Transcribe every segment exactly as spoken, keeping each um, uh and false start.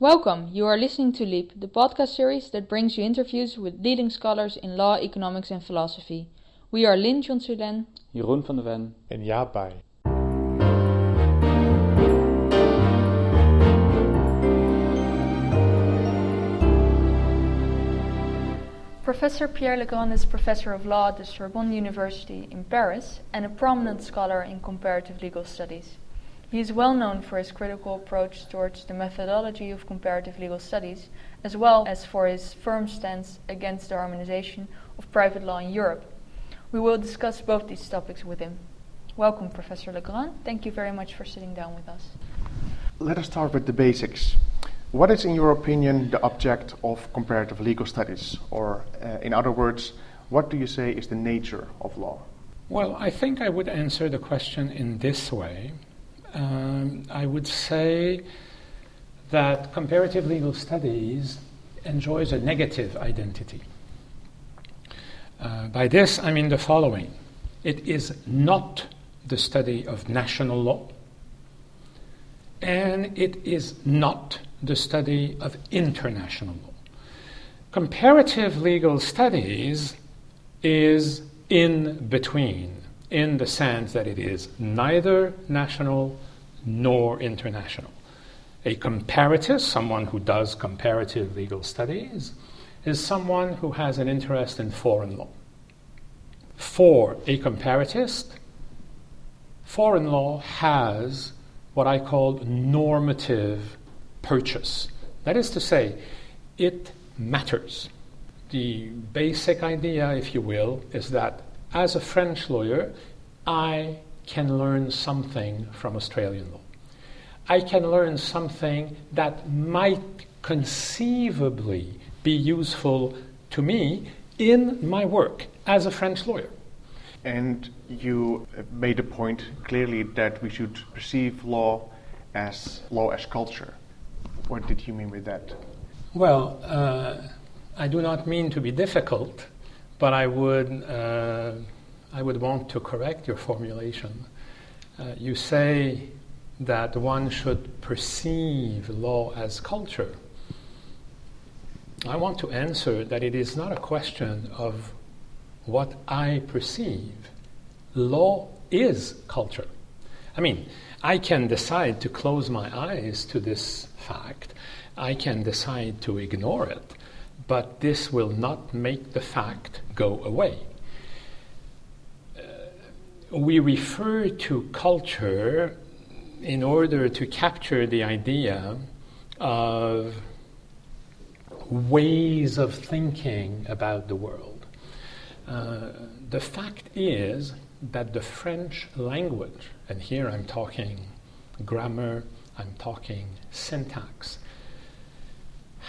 Welcome! You are listening to LIEP, the podcast series that brings you interviews with leading scholars in law, economics and philosophy. We are Lynn John-Sulen, Jeroen van der Ven and Jaap Baj. Professor Pierre Legrand is Professor of Law at the Sorbonne University in Paris and a prominent scholar in comparative legal studies. He is well known for his critical approach towards the methodology of comparative legal studies, as well as for his firm stance against the harmonization of private law in Europe. We will discuss both these topics with him. Welcome, Professor Legrand. Thank you very much for sitting down with us. Let us start with the basics. What is, in your opinion, the object of comparative legal studies? Or, uh, in other words, what do you say is the nature of law? Well, I think I would answer the question in this way. Um, I would say that comparative legal studies enjoys a negative identity. Uh, by this, I mean the following. It is not the study of national law, and it is not the study of international law. Comparative legal studies is in between, in the sense that it is neither national nor international. A comparator, someone who does comparative legal studies, is someone who has an interest in foreign law. For a comparatist, foreign law has what I call normative purchase. That is to say, it matters. The basic idea, if you will, is that as a French lawyer, I can learn something from Australian law. I can learn something that might conceivably be useful to me in my work as a French lawyer. And you made a point clearly that we should perceive law as law as culture. What did you mean with that? Well, uh, I do not mean to be difficult, but I would, uh, I would want to correct your formulation. Uh, you say that one should perceive law as culture. I want to answer that it is not a question of what I perceive. Law is culture. I mean, I can decide to close my eyes to this fact. I can decide to ignore it. But this will not make the fact go away. Uh, we refer to culture in order to capture the idea of ways of thinking about the world. Uh, the fact is that the French language, and here I'm talking grammar, I'm talking syntax,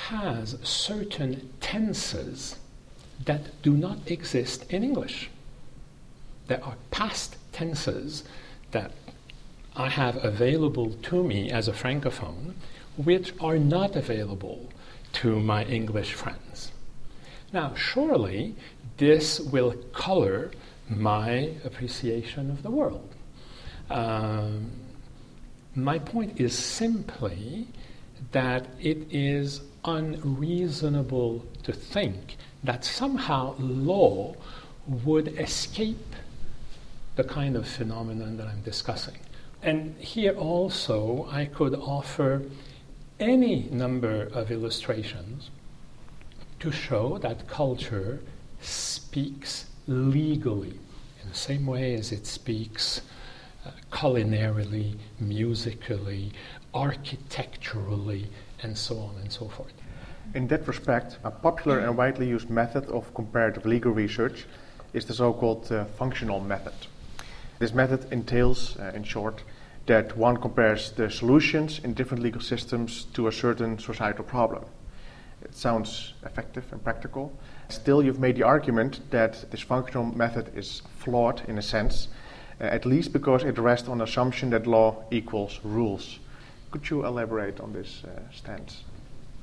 has certain tenses that do not exist in English. There are past tenses that I have available to me as a francophone, which are not available to my English friends. Now, surely this will color my appreciation of the world. Um, my point is simply that it is unreasonable to think that somehow law would escape the kind of phenomenon that I'm discussing. And here also I could offer any number of illustrations to show that culture speaks legally in the same way as it speaks uh, culinarily, musically, architecturally, and so on and so forth. In that respect, a popular and widely used method of comparative legal research is the so-called uh, functional method. This method entails, uh, in short, that one compares the solutions in different legal systems to a certain societal problem. It sounds effective and practical. Still, you've made the argument that this functional method is flawed in a sense, uh, at least because it rests on the assumption that law equals rules. Could you elaborate on this uh, stance?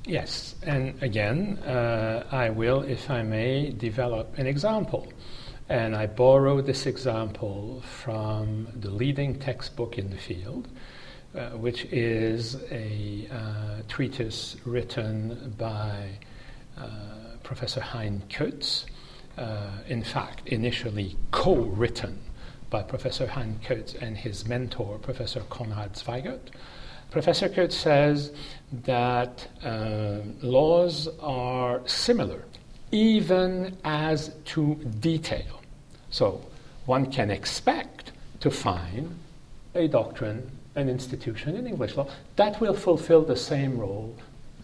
Yes, and again, uh, I will, if I may, develop an example. And I borrow this example from the leading textbook in the field, uh, which is a uh, treatise written by uh, Professor Hein Kötz, uh, in fact initially co-written by Professor Hein Kötz and his mentor, Professor Konrad Zweigert. Professor Kötz says that uh, laws are similar even as to detail. So one can expect to find a doctrine, an institution in English law that will fulfill the same role,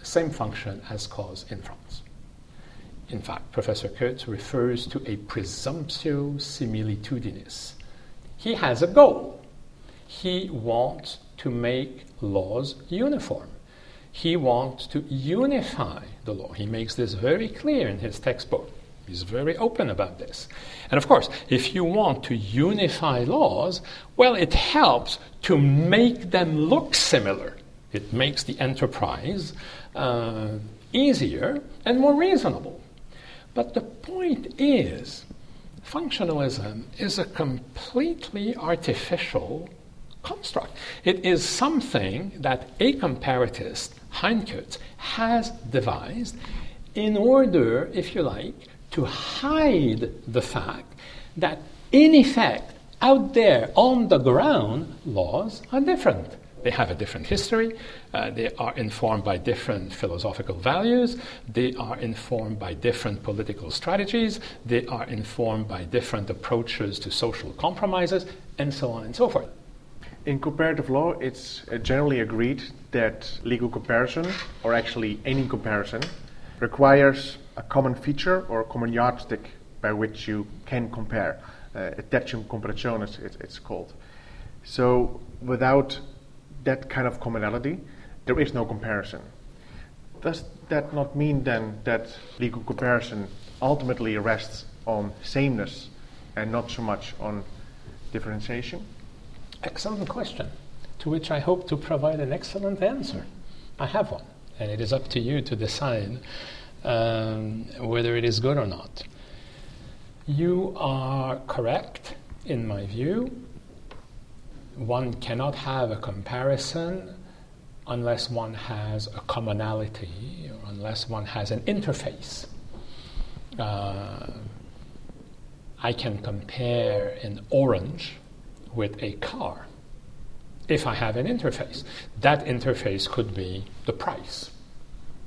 same function as cause in France. In fact, Professor Kötz refers to a presumptio similitudinis. He has a goal. He wants to make laws uniform. He wants to unify the law. He makes this very clear in his textbook. He's very open about this. And of course, if you want to unify laws, well, it helps to make them look similar. It makes the enterprise uh, easier and more reasonable. But the point is, functionalism is a completely artificial construct. It is something that a comparatist, Hein Kötz, has devised in order, if you like, to hide the fact that, in effect, out there on the ground, laws are different. They have a different history, uh, they are informed by different philosophical values, they are informed by different political strategies, they are informed by different approaches to social compromises, and so on and so forth. In comparative law, it's generally agreed that legal comparison, or actually any comparison, requires a common feature or a common yardstick by which you can compare. Uh, Attentium comparationis, it, it's called. So without that kind of commonality, there is no comparison. Does that not mean then that legal comparison ultimately rests on sameness and not so much on differentiation? Excellent question, to which I hope to provide an excellent answer. I have one, and it is up to you to decide um, whether it is good or not. You are correct, in my view. One cannot have a comparison unless one has a commonality or unless one has an interface. Uh, I can compare an orange with a car if I have an interface. That interface could be the price.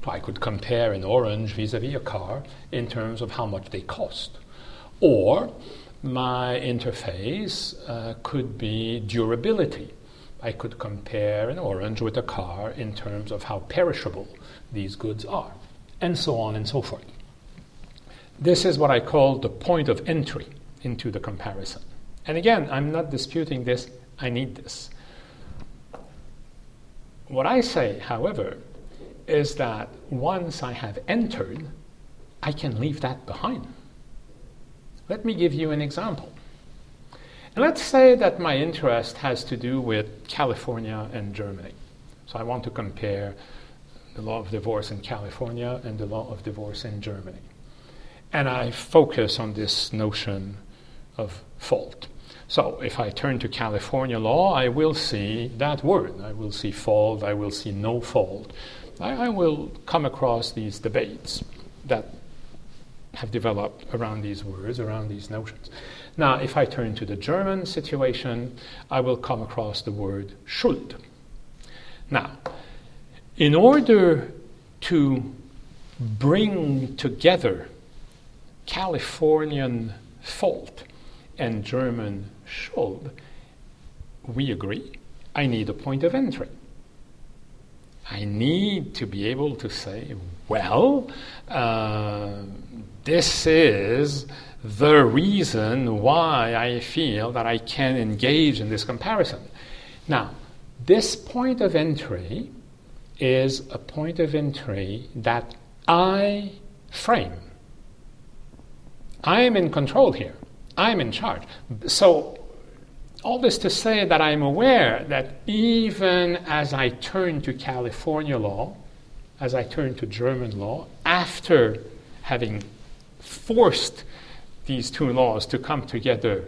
I could compare an orange vis-a-vis a car in terms of how much they cost. Or my interface uh, could be durability. I could compare an orange with a car in terms of how perishable these goods are, and so on and so forth. This is what I call the point of entry into the comparison. And again, I'm not disputing this, I need this. What I say, however, is that once I have entered, I can leave that behind. Let me give you an example. And let's say that my interest has to do with California and Germany. So I want to compare the law of divorce in California and the law of divorce in Germany. And I focus on this notion of fault. So if I turn to California law, I will see that word. I will see fault, I will see no fault. I, I will come across these debates that have developed around these words, around these notions. Now, if I turn to the German situation, I will come across the word Schuld. Now, in order to bring together Californian fault and German Schuld, we agree, I need a point of entry. I need to be able to say, well, uh, this is the reason why I feel that I can engage in this comparison. Now, this point of entry is a point of entry that I frame. I am in control here. I'm in charge. So, all this to say that I'm aware that even as I turn to California law, as I turn to German law, after having forced these two laws to come together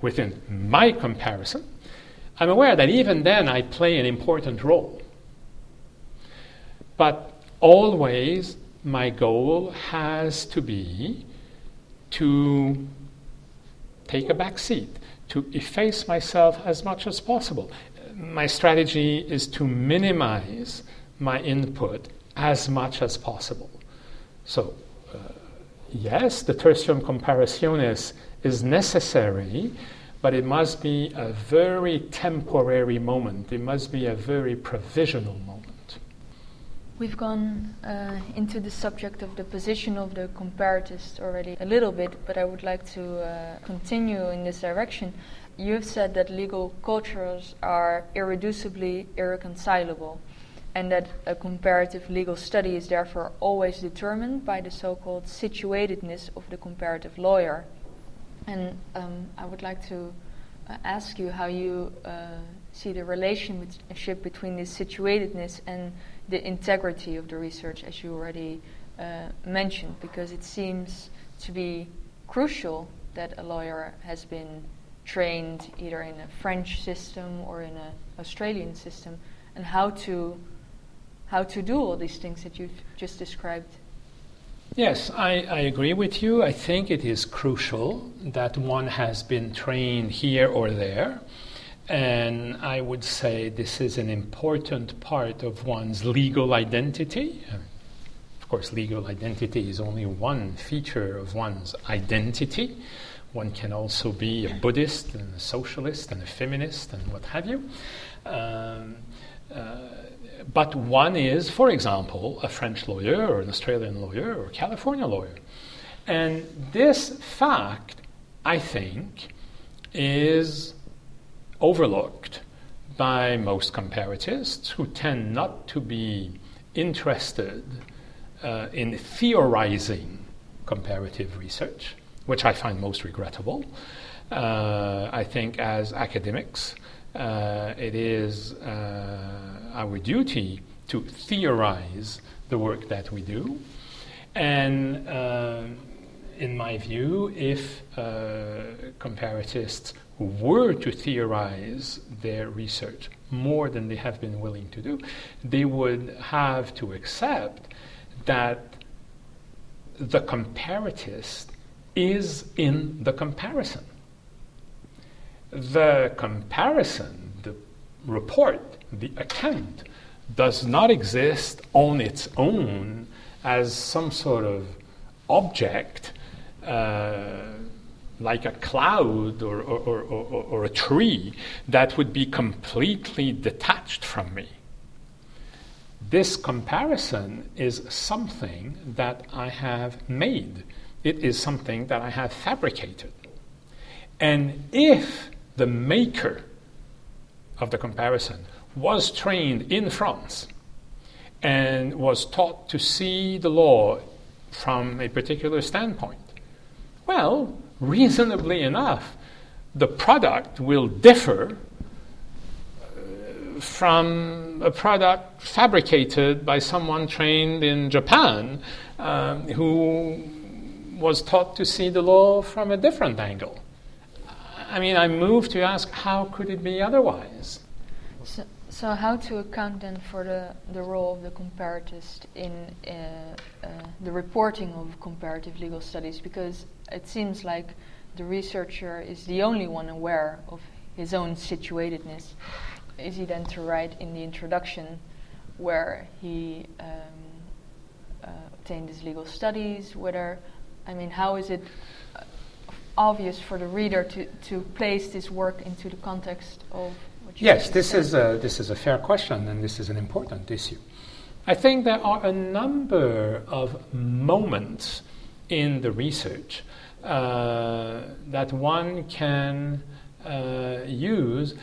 within my comparison, I'm aware that even then I play an important role. But always my goal has to be to take a back seat, to efface myself as much as possible. My strategy is to minimize my input as much as possible. So, uh, yes, the tertium comparationis is necessary, but it must be a very temporary moment. It must be a very provisional moment. We've gone uh, into the subject of the position of the comparatist already a little bit, but I would like to uh, continue in this direction. You've said that legal cultures are irreducibly irreconcilable, and that a comparative legal study is therefore always determined by the so-called situatedness of the comparative lawyer. And um, I would like to uh, ask you how you uh, see the relationship between this situatedness and the integrity of the research, as you already uh, mentioned, because it seems to be crucial that a lawyer has been trained either in a French system or in an Australian system, and how to how to do all these things that you've just described. Yes, I, I agree with you. I think it is crucial that one has been trained here or there. And I would say this is an important part of one's legal identity. Of course, legal identity is only one feature of one's identity. One can also be a Buddhist and a socialist and a feminist and what have you. Um, uh, but one is, for example, a French lawyer or an Australian lawyer or a California lawyer. And this fact, I think, is overlooked by most comparatists, who tend not to be interested uh, in theorizing comparative research, which I find most regrettable. Uh, I think as academics, uh, it is uh, our duty to theorize the work that we do. And uh, in my view, if uh, comparatists were to theorize their research more than they have been willing to do, they would have to accept that the comparatist is in the comparison. The comparison, the report, the account, does not exist on its own as some sort of object, uh, like a cloud or, or, or, or, or a tree that would be completely detached from me. This comparison is something that I have made. It is something that I have fabricated. And if the maker of the comparison was trained in France and was taught to see the law from a particular standpoint, well, reasonably enough, the product will differ from a product fabricated by someone trained in Japan, um, who was taught to see the law from a different angle. I mean, I'm moved to ask, how could it be otherwise? So, so how to account then for the, the role of the comparatist in uh, uh, the reporting of comparative legal studies? Because it seems like the researcher is the only one aware of his own situatedness. Is he then to write in the introduction where he um, uh, obtained his legal studies? Whether, I mean, how is it uh, obvious for the reader to, to place this work into the context of what you Yes, said? this is a, this is a fair question, and this is an important issue. I think there are a number of moments in the research Uh, that one can uh, use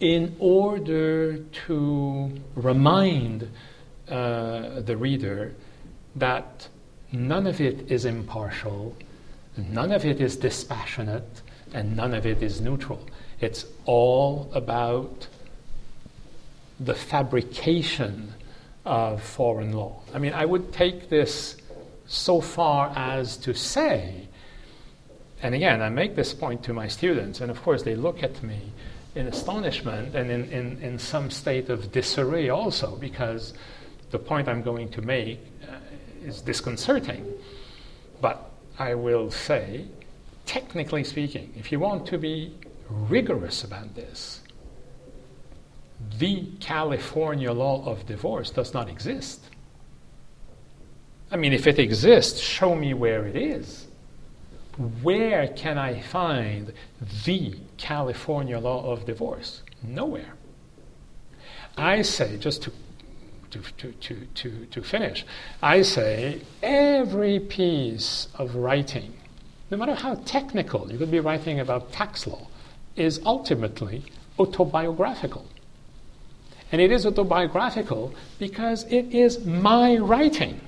in order to remind uh, the reader that none of it is impartial, none of it is dispassionate, and none of it is neutral. It's all about the fabrication of foreign law. I mean, I would take this so far as to say, and again, I make this point to my students, and of course they look at me in astonishment and in, in, in some state of disarray also, because the point I'm going to make uh, is disconcerting. But I will say, technically speaking, if you want to be rigorous about this, the California law of divorce does not exist. I mean, if it exists, show me where it is. Where can I find the California law of divorce? Nowhere. I say, just to to, to, to, to, to finish, I say every piece of writing, no matter how technical, you could be writing about tax law, is ultimately autobiographical. And it is autobiographical because it is my writing.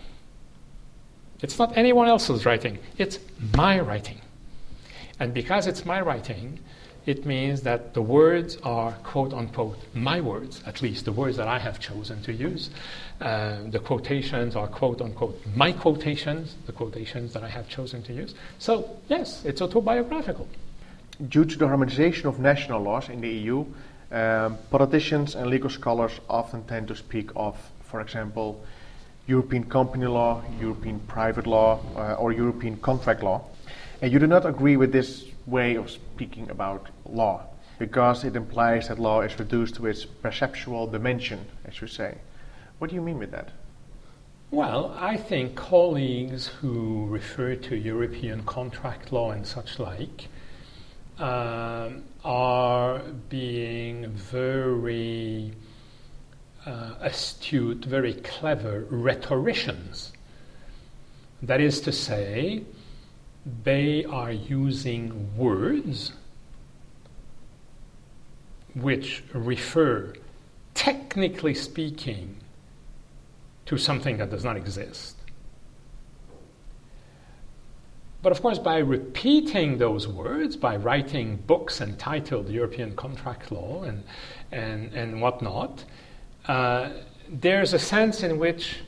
It's not anyone else's writing. It's my writing. And because it's my writing, it means that the words are, quote unquote, my words, at least the words that I have chosen to use. Uh, the quotations are, quote unquote, my quotations, the quotations that I have chosen to use. So, yes, it's autobiographical. Due to the harmonization of national laws in the E U, Um, politicians and legal scholars often tend to speak of, for example, European company law, European private law, uh, or European contract law. And you do not agree with this way of speaking about law, because it implies that law is reduced to its perceptual dimension, as you say. What do you mean with that? Well, I think colleagues who refer to European contract law and such like Um, are being very uh, astute, very clever rhetoricians. That is to say, they are using words which refer, technically speaking, to something that does not exist. But of course, by repeating those words, by writing books entitled European Contract Law and, and, and whatnot, uh, there's a sense in which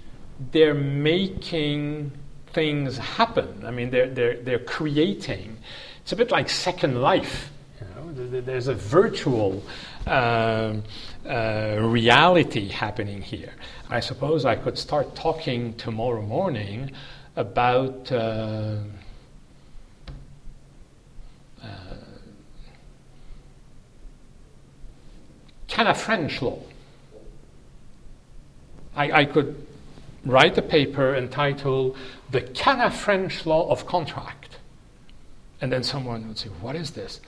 they're making things happen. I mean, they're, they're, they're creating. It's a bit like Second Life. You know? There's a virtual uh, uh, reality happening here. I suppose I could start talking tomorrow morning about Uh, Uh, Canafrench Law. I, I could write a paper entitled The Canafrench Law of Contract. And then someone would say, what is this?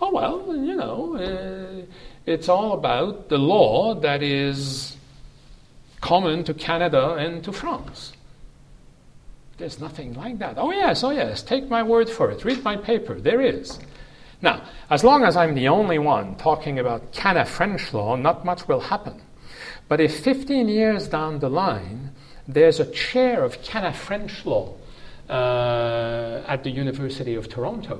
Oh, well, you know, uh, it's all about the law that is common to Canada and to France. There's nothing like that. Oh yes, oh yes, take my word for it. Read my paper. There is. Now, as long as I'm the only one talking about Canafrench law, not much will happen. But if fifteen years down the line, there's a chair of Canafrench law uh, at the University of Toronto,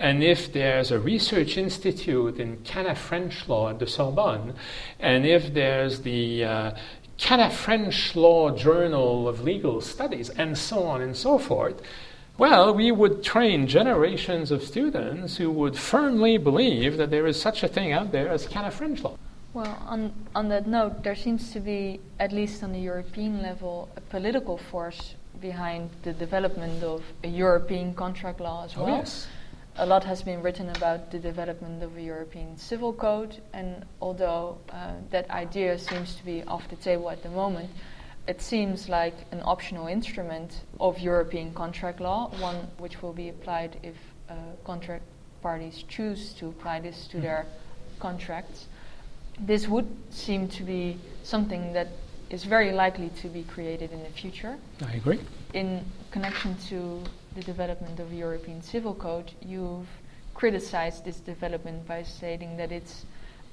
and if there's a research institute in Canafrench law at the Sorbonne, and if there's the uh, Canafrench Law Journal of Legal Studies, and so on and so forth, well, we would train generations of students who would firmly believe that there is such a thing out there as Canafrench law. Well, on, on that note, there seems to be, at least on the European level, a political force behind the development of a European contract law as well. Oh, yes. A lot has been written about the development of a European civil code, and although uh, that idea seems to be off the table at the moment, it seems like an optional instrument of European contract law, one which will be applied if uh, contract parties choose to apply this to mm-hmm. their contracts. This would seem to be something that is very likely to be created in the future. I agree. In connection to the development of European Civil Code, you've criticized this development by stating that it's,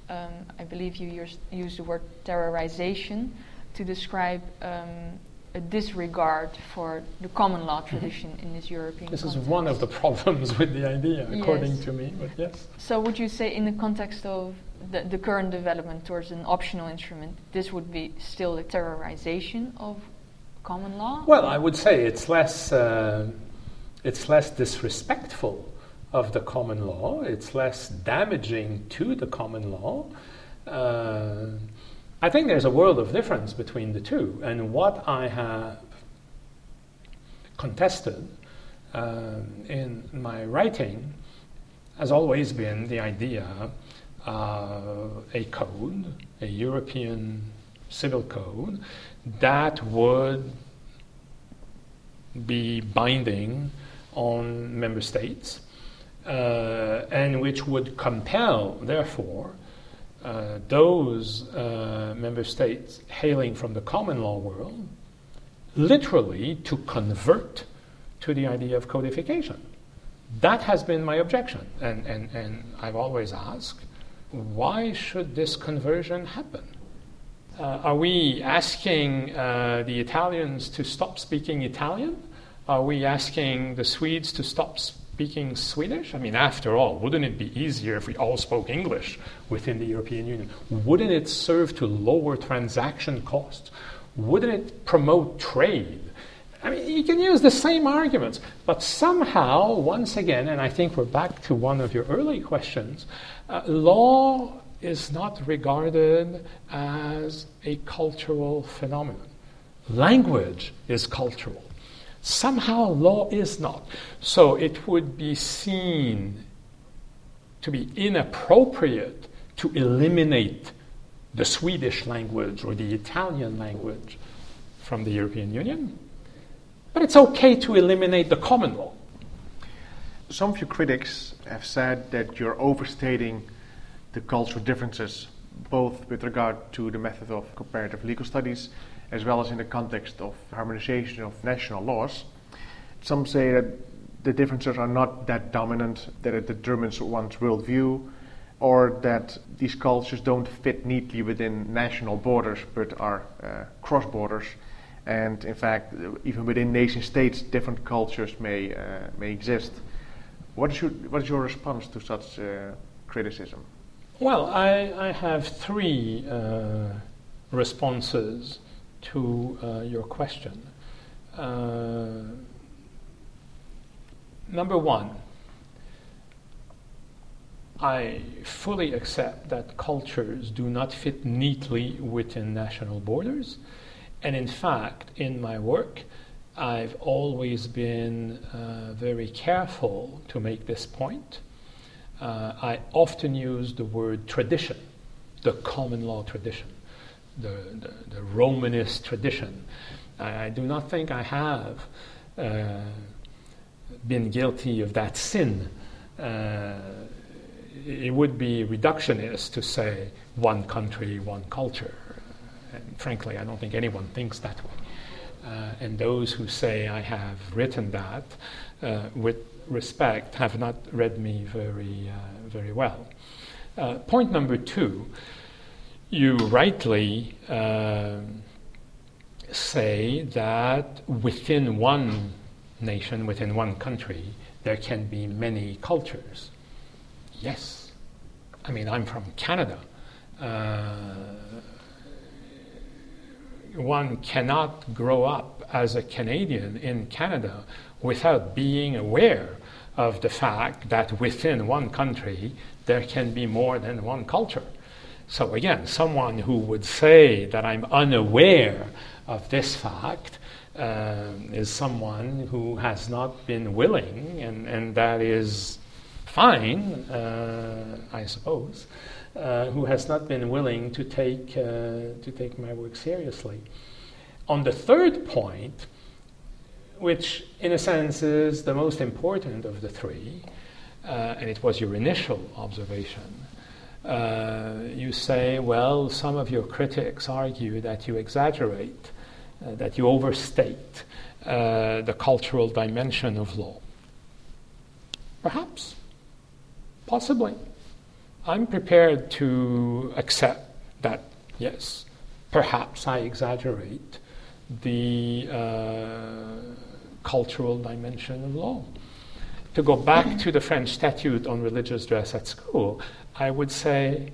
um, I believe you use, use the word terrorization to describe um, a disregard for the common law tradition mm-hmm. in this European This context. Is one of the problems with the idea, yes. according to me, but yes. So would you say in the context of the, the current development towards an optional instrument, this would be still a terrorization of common law? Well, I would say it's less... Uh, It's less disrespectful of the common law. It's less damaging to the common law. Uh, I think there's a world of difference between the two. And what I have contested uh, in my writing has always been the idea of a code, a European civil code, that would be binding on member states, uh, and which would compel, therefore, uh, those uh, member states hailing from the common law world literally to convert to the idea of codification. That has been my objection, and, and, and I've always asked, why should this conversion happen? Uh, are we asking uh, the Italians to stop speaking Italian? Are we asking the Swedes to stop speaking Swedish? I mean, after all, wouldn't it be easier if we all spoke English within the European Union? Wouldn't it serve to lower transaction costs? Wouldn't it promote trade? I mean, you can use the same arguments, but somehow, once again, and I think we're back to one of your early questions, uh, law is not regarded as a cultural phenomenon. Language is cultural. Somehow, law is not. So it would be seen to be inappropriate to eliminate the Swedish language or the Italian language from the European Union. But it's okay to eliminate the common law. Some of your critics have said that you're overstating the cultural differences, both with regard to the method of comparative legal studies as well as in the context of harmonization of national laws. Some say that the differences are not that dominant, that it determines one's worldview, or that these cultures don't fit neatly within national borders but are uh, cross-borders. And in fact, even within nation states, different cultures may uh, may exist. What is your, what is your response to such uh, criticism? Well, I, I have three uh, responses to uh, your question. Uh, number one, I fully accept that cultures do not fit neatly within national borders. And in fact, in my work, I've always been uh, very careful to make this point. Uh, I often use the word tradition, the common law tradition, the, the, the Romanist tradition. I, I do not think I have uh, been guilty of that sin. Uh, it would be reductionist to say one country, one culture. And frankly, I don't think anyone thinks that way. Uh, and those who say I have written that, uh, with respect, have not read me very, uh, very well. Uh, point number two, you rightly uh, say that within one nation, within one country, there can be many cultures. Yes. I mean, I'm from Canada. Uh, One cannot grow up as a Canadian in Canada without being aware of the fact that within one country there can be more than one culture. So again, someone who would say that I'm unaware of this fact uh, is someone who has not been willing, and, and that is fine, uh, I suppose. Uh, who has not been willing to take, uh, to take my work seriously. On the third point, which in a sense is the most important of the three, uh, and it was your initial observation, uh, you say, well, some of your critics argue that you exaggerate, uh, that you overstate uh, the cultural dimension of law. Perhaps, possibly. I'm prepared to accept that, yes, perhaps I exaggerate the uh, cultural dimension of law. To go back to the French statute on religious dress at school, I would say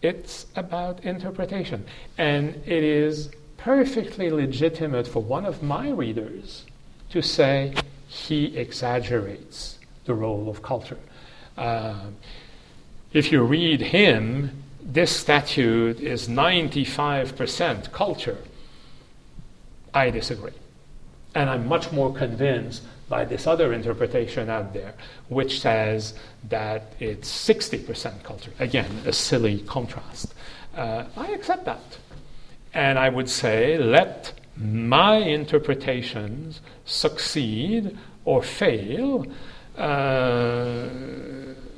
it's about interpretation. And it is perfectly legitimate for one of my readers to say he exaggerates the role of culture. Uh, if you read him, this statute is ninety-five percent culture. I disagree. And I'm much more convinced by this other interpretation out there, which says that it's sixty percent culture. Again, a silly contrast. Uh, I accept that. And I would say, let my interpretations succeed or fail uh,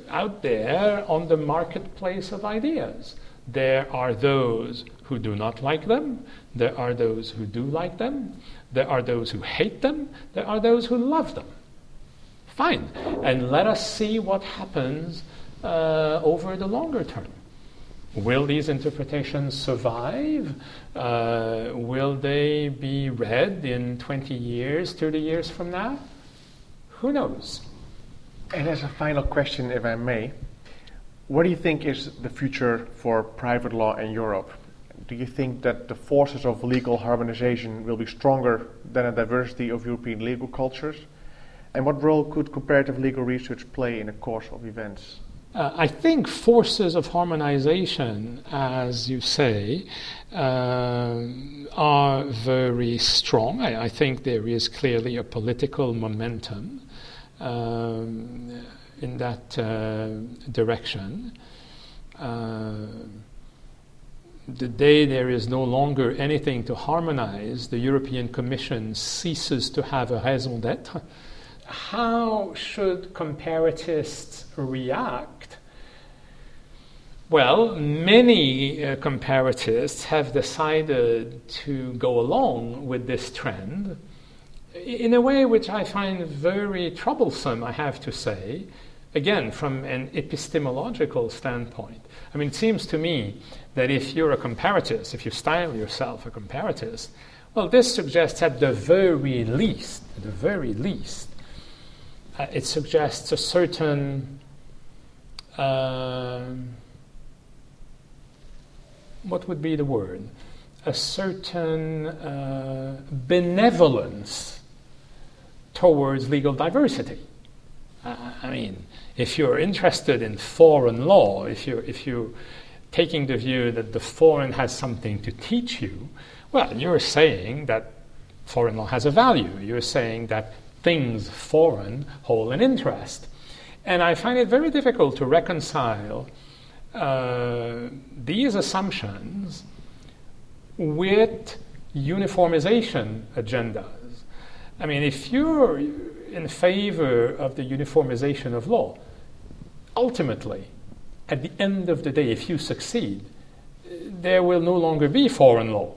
out there on the marketplace of ideas. There are those who do not like them. There are those who do like them. There are those who hate them. There are those who love them. Fine. And let us see what happens uh, over the longer term. Will these interpretations survive? Uh, will they be read in twenty years, thirty years from now? Who knows? And as a final question, if I may, what do you think is the future for private law in Europe? Do you think that the forces of legal harmonization will be stronger than a diversity of European legal cultures? And what role could comparative legal research play in the course of events? Uh, I think forces of harmonization, as you say, uh, are very strong. I, I think there is clearly a political momentum um, in that uh, direction. Uh, the day there is no longer anything to harmonize, the European Commission ceases to have a raison d'être. How should comparatists react? Well, many uh, comparatists have decided to go along with this trend in a way which I find very troublesome, I have to say, again, from an epistemological standpoint. I mean, it seems to me that if you're a comparatist, if you style yourself a comparatist, well, this suggests at the very least, at the very least, Uh, it suggests a certain, uh, what would be the word? A certain uh, benevolence towards legal diversity. Uh, I mean, if you're interested in foreign law, if you're, if you're taking the view that the foreign has something to teach you, well, you're saying that foreign law has a value. You're saying that things foreign hold an interest. And I find it very difficult to reconcile uh, these assumptions with uniformization agendas. I mean, if you're in favor of the uniformization of law, ultimately, at the end of the day, if you succeed, there will no longer be foreign law.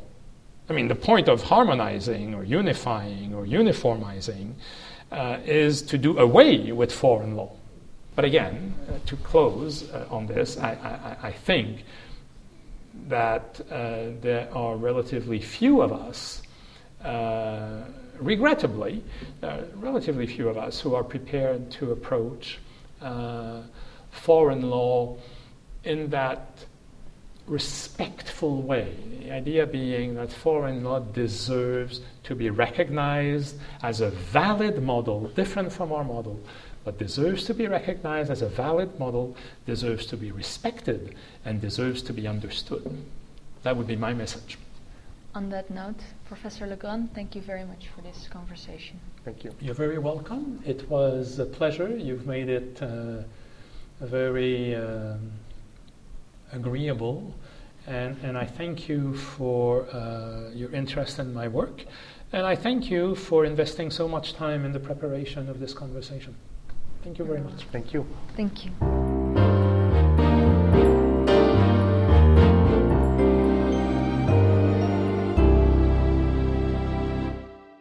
I mean, the point of harmonizing or unifying or uniformizing uh, is to do away with foreign law. But again, uh, to close uh, on this, I, I, I think that uh, there are relatively few of us, uh, regrettably, uh, relatively few of us who are prepared to approach uh, foreign law in that respectful way, the idea being that foreign law deserves to be recognized as a valid model, different from our model, but deserves to be recognized as a valid model, deserves to be respected, and deserves to be understood. That would be my message. On that note, Professor Legrand, thank you very much for this conversation. Thank you. You're very welcome. It was a pleasure. You've made it uh, very um, agreeable, and, and I thank you for uh, your interest in my work, and I thank you for investing so much time in the preparation of this conversation. Thank you very much. Thank you. Thank you.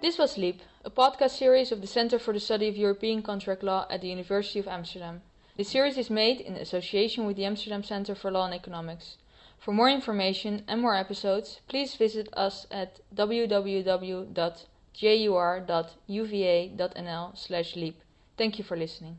This was LIEP, a podcast series of the Center for the Study of European Contract Law at the University of Amsterdam. This series is made in association with the Amsterdam Center for Law and Economics. For more information and more episodes, please visit us at w w w dot j u r dot u v a dot n l slash leap. Thank you for listening.